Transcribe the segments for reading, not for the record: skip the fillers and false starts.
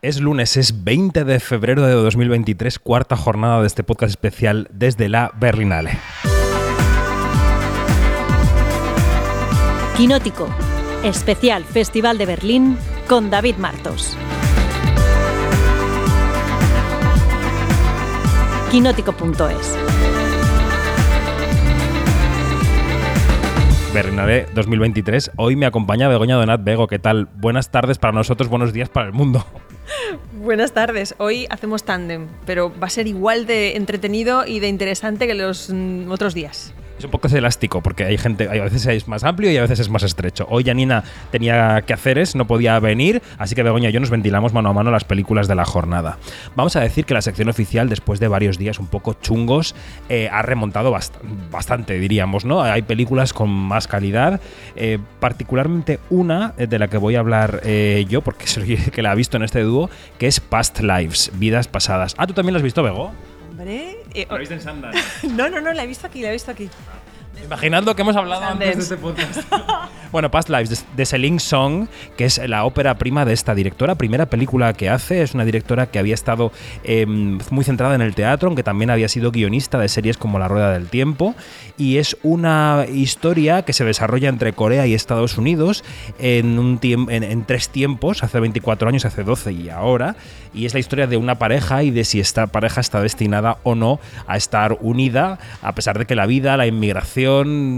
Es lunes, es 20 de febrero de 2023, cuarta jornada de este podcast especial desde la Berlinale. Kinótico, especial Festival de Berlín con David Martos. Kinótico.es. Berlinale 2023. Hoy me acompaña Begoña Donat Vego. ¿Qué tal? Buenas tardes para nosotros, buenos días para el mundo. Buenas tardes. Hoy hacemos tándem, pero va a ser igual de entretenido y de interesante que los otros días. Es un poco elástico porque hay gente, a veces es más amplio y a veces es más estrecho. Hoy Janina tenía quehaceres, no podía venir, así que Begoña y yo nos ventilamos mano a mano las películas de la jornada. Vamos a decir que la sección oficial, después de varios días un poco chungos, ha remontado bastante, diríamos, ¿no? Hay películas con más calidad, particularmente una de la que voy a hablar yo, porque soy el que la ha visto en este dúo, que es Past Lives, Vidas Pasadas. Ah, ¿tú también la has visto, Bego? ¿Lo viste en Sundance? No, la he visto aquí, Imaginando que hemos hablado Sundance antes de este podcast. Bueno, Past Lives, de Celine Song, que es la ópera prima de esta directora, primera película que hace. Es una directora que había estado muy centrada en el teatro, aunque también había sido guionista de series como La Rueda del Tiempo, y es una historia que se desarrolla entre Corea y Estados Unidos en tres tiempos, hace 24 años, hace 12 y ahora, y es la historia de una pareja y de si esta pareja está destinada o no a estar unida, a pesar de que la vida, la inmigración,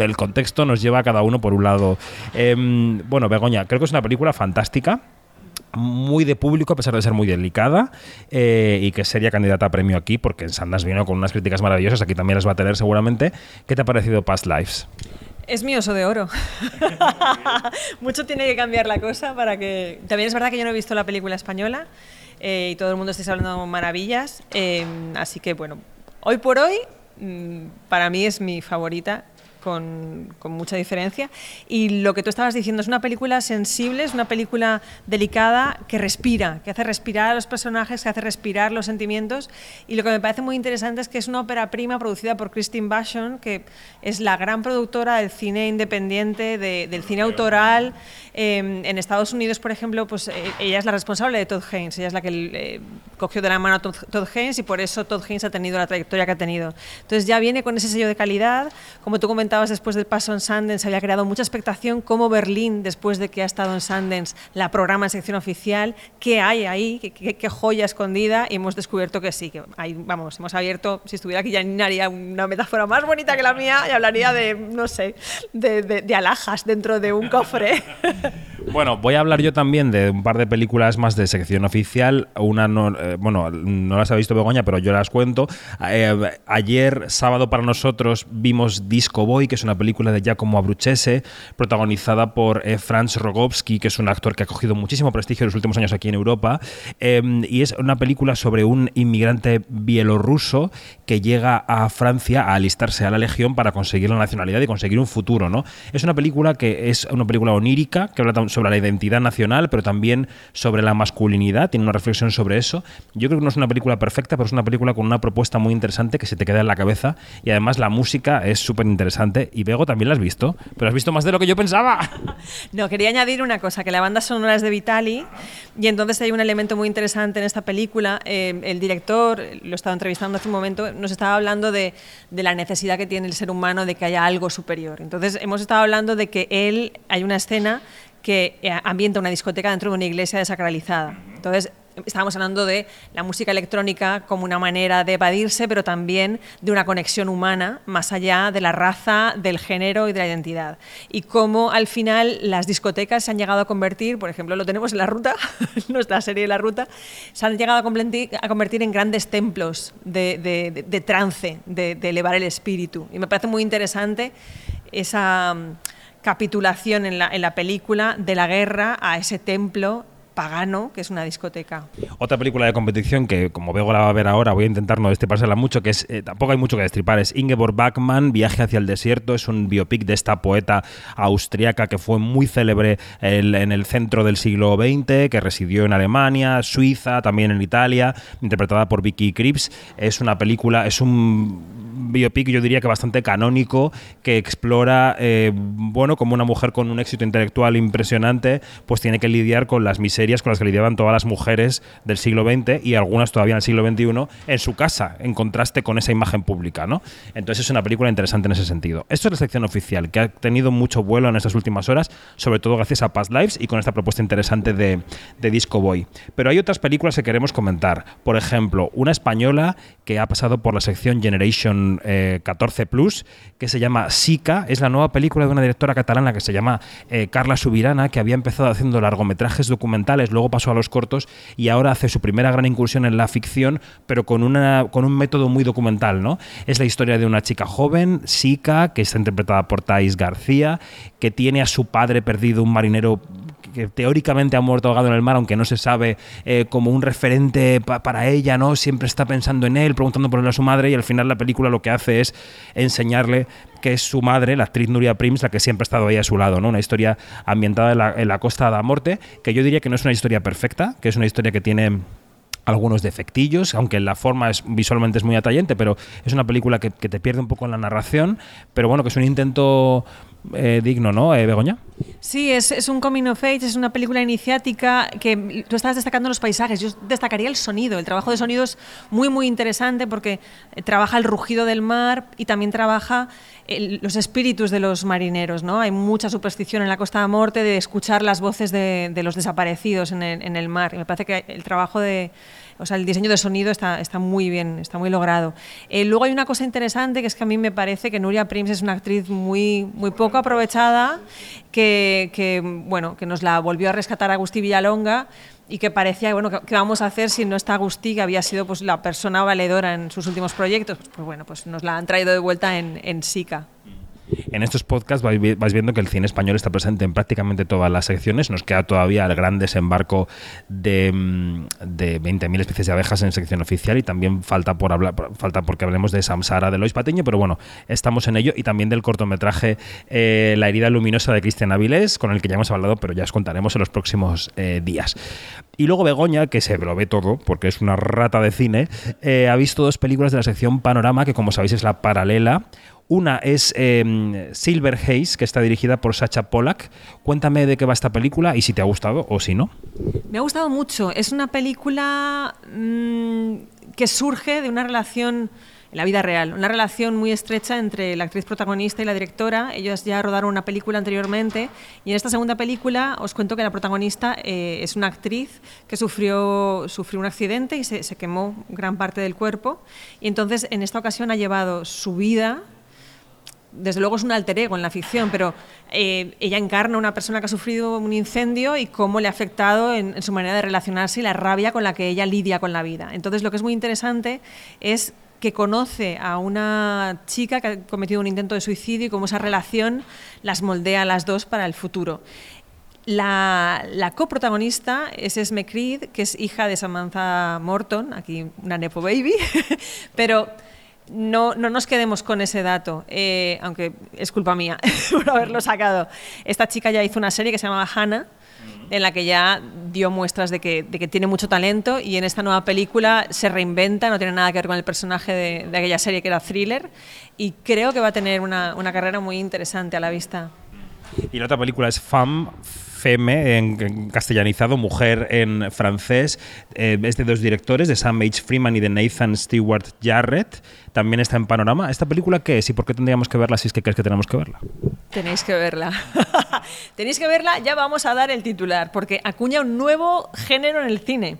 el contexto nos lleva a cada uno por un lado. Bueno, Begoña, creo que es una película fantástica, muy de público a pesar de ser muy delicada, y que sería candidata a premio aquí, porque en Sundance vino con unas críticas maravillosas, aquí también las va a tener seguramente. ¿Qué te ha parecido Past Lives? Es mi oso de oro. Mucho tiene que cambiar la cosa para que... También es verdad que yo no he visto la película española y todo el mundo está hablando maravillas, así que bueno, hoy por hoy... para mí es mi favorita con mucha diferencia, y lo que tú estabas diciendo es una película sensible, es una película delicada que respira, que hace respirar a los personajes, que hace respirar los sentimientos, y lo que me parece muy interesante es que es una ópera prima producida por Christine Vachon, que es la gran productora del cine independiente, del cine autoral en Estados Unidos, por ejemplo. Pues ella es la responsable de Todd Haynes, ella es la que cogió de la mano a Todd Haynes, y por eso Todd Haynes ha tenido la trayectoria que ha tenido. Entonces ya viene con ese sello de calidad. Como tú comentabas, después del paso en Sundance había creado mucha expectación, como Berlín, después de que ha estado en Sundance, la programa en sección oficial. ¿Qué hay ahí? ¿Qué joya escondida? Y hemos descubierto que sí, que ahí, vamos, hemos abierto. Si estuviera aquí, ya haría una metáfora más bonita que la mía y hablaría de, no sé, de alhajas dentro de un cofre. Bueno, voy a hablar yo también de un par de películas más de sección oficial. Una no las ha visto Begoña, pero yo las cuento. Ayer, sábado para nosotros, vimos Disco Boy, que es una película de Giacomo Abrucese, protagonizada por Franz Rogowski, que es un actor que ha cogido muchísimo prestigio en los últimos años aquí en Europa, y es una película sobre un inmigrante bielorruso que llega a Francia a alistarse a la Legión para conseguir la nacionalidad y conseguir un futuro, ¿no? Es una película que es una película onírica, que habla sobre la identidad nacional, pero también sobre la masculinidad, tiene una reflexión sobre eso. Yo creo que no es una película perfecta, pero es una película con una propuesta muy interesante que se te queda en la cabeza, y además la música es súper interesante. Y Bego, también la has visto, pero has visto más de lo que yo pensaba. No, quería añadir una cosa, que la banda sonora es de Vitali, y entonces hay un elemento muy interesante en esta película. El director, lo estaba entrevistando hace un momento, nos estaba hablando de la necesidad que tiene el ser humano de que haya algo superior. Entonces hemos estado hablando de que hay una escena que ambienta una discoteca dentro de una iglesia desacralizada. Entonces estábamos hablando de la música electrónica como una manera de evadirse, pero también de una conexión humana, más allá de la raza, del género y de la identidad. Y cómo al final las discotecas se han llegado a convertir, por ejemplo, lo tenemos en La Ruta, nuestra serie de La Ruta, se han llegado a convertir en grandes templos de trance, de elevar el espíritu. Y me parece muy interesante esa capitulación en la película de la guerra a ese templo pagano, que es una discoteca. Otra película de competición que, como Bego la va a ver ahora, voy a intentar no destripársela mucho, que es tampoco hay mucho que destripar, es Ingeborg Bachmann, Viaje hacia el desierto. Es un biopic de esta poeta austriaca que fue muy célebre en el centro del siglo XX, que residió en Alemania, Suiza, también en Italia, interpretada por Vicky Krieps. Es una película, es un biopic, yo diría que bastante canónico, que explora, bueno, como una mujer con un éxito intelectual impresionante, pues tiene que lidiar con las miserias con las que lidiaban todas las mujeres del siglo XX y algunas todavía en el siglo XXI en su casa, en contraste con esa imagen pública, ¿no? Entonces es una película interesante en ese sentido. Esto es la sección oficial, que ha tenido mucho vuelo en estas últimas horas, sobre todo gracias a Past Lives y con esta propuesta interesante de Disco Boy. Pero hay otras películas que queremos comentar. Por ejemplo, una española que ha pasado por la sección Generation 14+, que se llama Sica. Es la nueva película de una directora catalana que se llama Carla Subirana, que había empezado haciendo largometrajes documentales, luego pasó a los cortos y ahora hace su primera gran incursión en la ficción, pero con un método muy documental, ¿no? Es la historia de una chica joven, Sica, que está interpretada por Thais García, que tiene a su padre perdido, un marinero que teóricamente ha muerto ahogado en el mar, aunque no se sabe, como un referente para ella, ¿no? Siempre está pensando en él, preguntando por él a su madre, y al final la película lo que hace es enseñarle que es su madre, la actriz Nuria Prims, la que siempre ha estado ahí a su lado, ¿no? Una historia ambientada en la Costa da Morte, que yo diría que no es una historia perfecta, que es una historia que tiene algunos defectillos, aunque la forma visualmente es muy atrayente, pero es una película que te pierde un poco en la narración, pero bueno, que es un intento digno, ¿no, Begoña? Sí, es un coming of age, es una película iniciática que tú estabas destacando los paisajes, yo destacaría el sonido, el trabajo de sonido es muy muy interesante porque trabaja el rugido del mar y también trabaja los espíritus de los marineros, ¿no? Hay mucha superstición en la Costa da Morte de escuchar las voces de los desaparecidos en el mar, y me parece que el trabajo de... O sea, el diseño de sonido está muy bien, está muy logrado. Luego hay una cosa interesante, que es que a mí me parece que Nuria Prims es una actriz muy, muy poco aprovechada, que nos la volvió a rescatar Agustí Villalonga, y que parecía, bueno, ¿qué vamos a hacer si no está Agustí, que había sido pues la persona valedora en sus últimos proyectos? Pues nos la han traído de vuelta en Sica. En estos podcasts vais viendo que el cine español está presente en prácticamente todas las secciones. Nos queda todavía el gran desembarco de 20.000 especies de abejas en sección oficial, y también falta porque hablemos de Samsara de Lois Patiño, pero bueno, estamos en ello, y también del cortometraje La herida luminosa de Cristian Avilés, con el que ya hemos hablado, pero ya os contaremos en los próximos días. Y luego Begoña, que se lo ve todo, porque es una rata de cine, ha visto dos películas de la sección Panorama, que como sabéis es la paralela. Una es Silver Haze, que está dirigida por Sacha Polak. Cuéntame de qué va esta película y si te ha gustado o si no. Me ha gustado mucho. Es una película que surge de una relación, en la vida real, una relación muy estrecha entre la actriz protagonista y la directora. Ellos ya rodaron una película anteriormente, y en esta segunda película os cuento que la protagonista es una actriz que sufrió un accidente y se quemó gran parte del cuerpo. Y entonces en esta ocasión ha llevado su vida... Desde luego es un alter ego en la ficción, pero ella encarna a una persona que ha sufrido un incendio y cómo le ha afectado en su manera de relacionarse y la rabia con la que ella lidia con la vida. Entonces lo que es muy interesante es que conoce a una chica que ha cometido un intento de suicidio y cómo esa relación las moldea a las dos para el futuro. La coprotagonista es Esme Creed, que es hija de Samantha Morton, aquí una nepo baby, pero... No nos quedemos con ese dato, aunque es culpa mía por haberlo sacado. Esta chica ya hizo una serie que se llamaba Hannah, en la que ya dio muestras de que tiene mucho talento, y en esta nueva película se reinventa, no tiene nada que ver con el personaje de aquella serie que era Thriller, y creo que va a tener una carrera muy interesante a la vista. Y la otra película es Femme, en castellanizado, Mujer en francés. Es de dos directores, de Sam H. Freeman y de Nathan Stewart-Jarrett. También está en Panorama. ¿Esta película qué es y por qué tendríamos que verla si es que crees que tenemos que verla? Tenéis que verla. Tenéis que verla, ya vamos a dar el titular, porque acuña un nuevo género en el cine,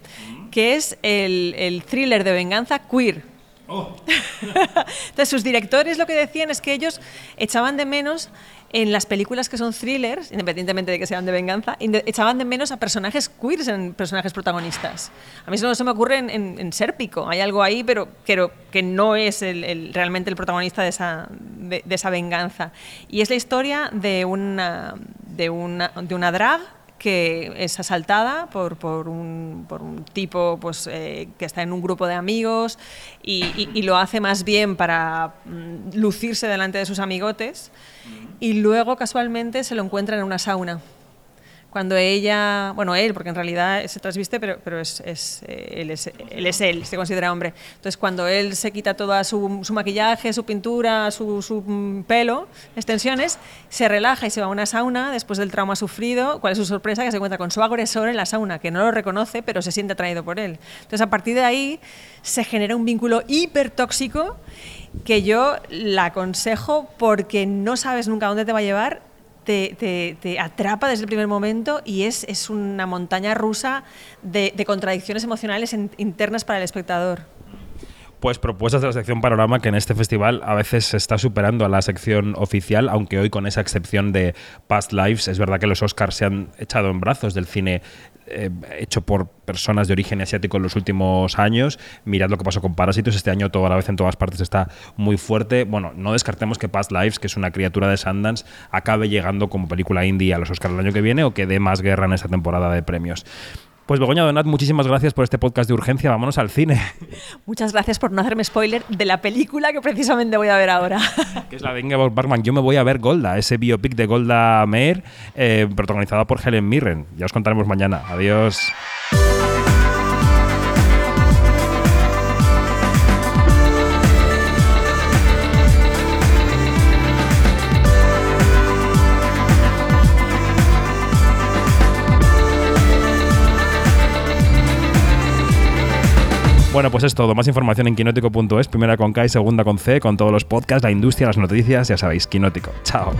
que es el thriller de venganza queer. Oh. Entonces sus directores lo que decían es que ellos echaban de menos en las películas que son thrillers, independientemente de que sean de venganza, echaban de menos a personajes queers en personajes protagonistas. A mí eso no se me ocurre en Serpico, hay algo ahí, pero creo que no es realmente el protagonista de esa venganza. Y es la historia de una drag que es asaltada por un tipo pues, que está en un grupo de amigos y lo hace más bien para lucirse delante de sus amigotes, y luego casualmente se lo encuentra en una sauna. cuando ella, bueno, él, porque en realidad se trasviste, pero él se considera hombre. Entonces, cuando él se quita todo su maquillaje, su pintura, su pelo, extensiones, se relaja y se va a una sauna después del trauma sufrido. ¿Cuál es su sorpresa? Que se encuentra con su agresor en la sauna, que no lo reconoce, pero se siente atraído por él. Entonces, a partir de ahí, se genera un vínculo hipertóxico que yo la aconsejo porque no sabes nunca dónde te va a llevar, te atrapa desde el primer momento y es una montaña rusa de contradicciones emocionales internas para el espectador. Pues propuestas de la sección Panorama, que en este festival a veces se está superando a la sección oficial, aunque hoy, con esa excepción de Past Lives, es verdad que los Oscars se han echado en brazos del cine hecho por personas de origen asiático en los últimos años. Mirad lo que pasó con Parásitos. Este año toda la vez, en todas partes, está muy fuerte. Bueno, no descartemos que Past Lives, que es una criatura de Sundance, acabe llegando como película indie a los Oscars el año que viene, o que dé más guerra en esta temporada de premios. Pues Begoña Donat, muchísimas gracias por este podcast de urgencia. Vámonos al cine. Muchas gracias por no hacerme spoiler de la película que precisamente voy a ver ahora. Que es la de Ingeborg Bachmann. Yo me voy a ver Golda, ese biopic de Golda Meir, protagonizada por Helen Mirren. Ya os contaremos mañana. Adiós. Bueno, pues es todo. Más información en kinótico.es, primera con K y segunda con C, con todos los podcasts, la industria, las noticias, ya sabéis, Kinótico. Chao.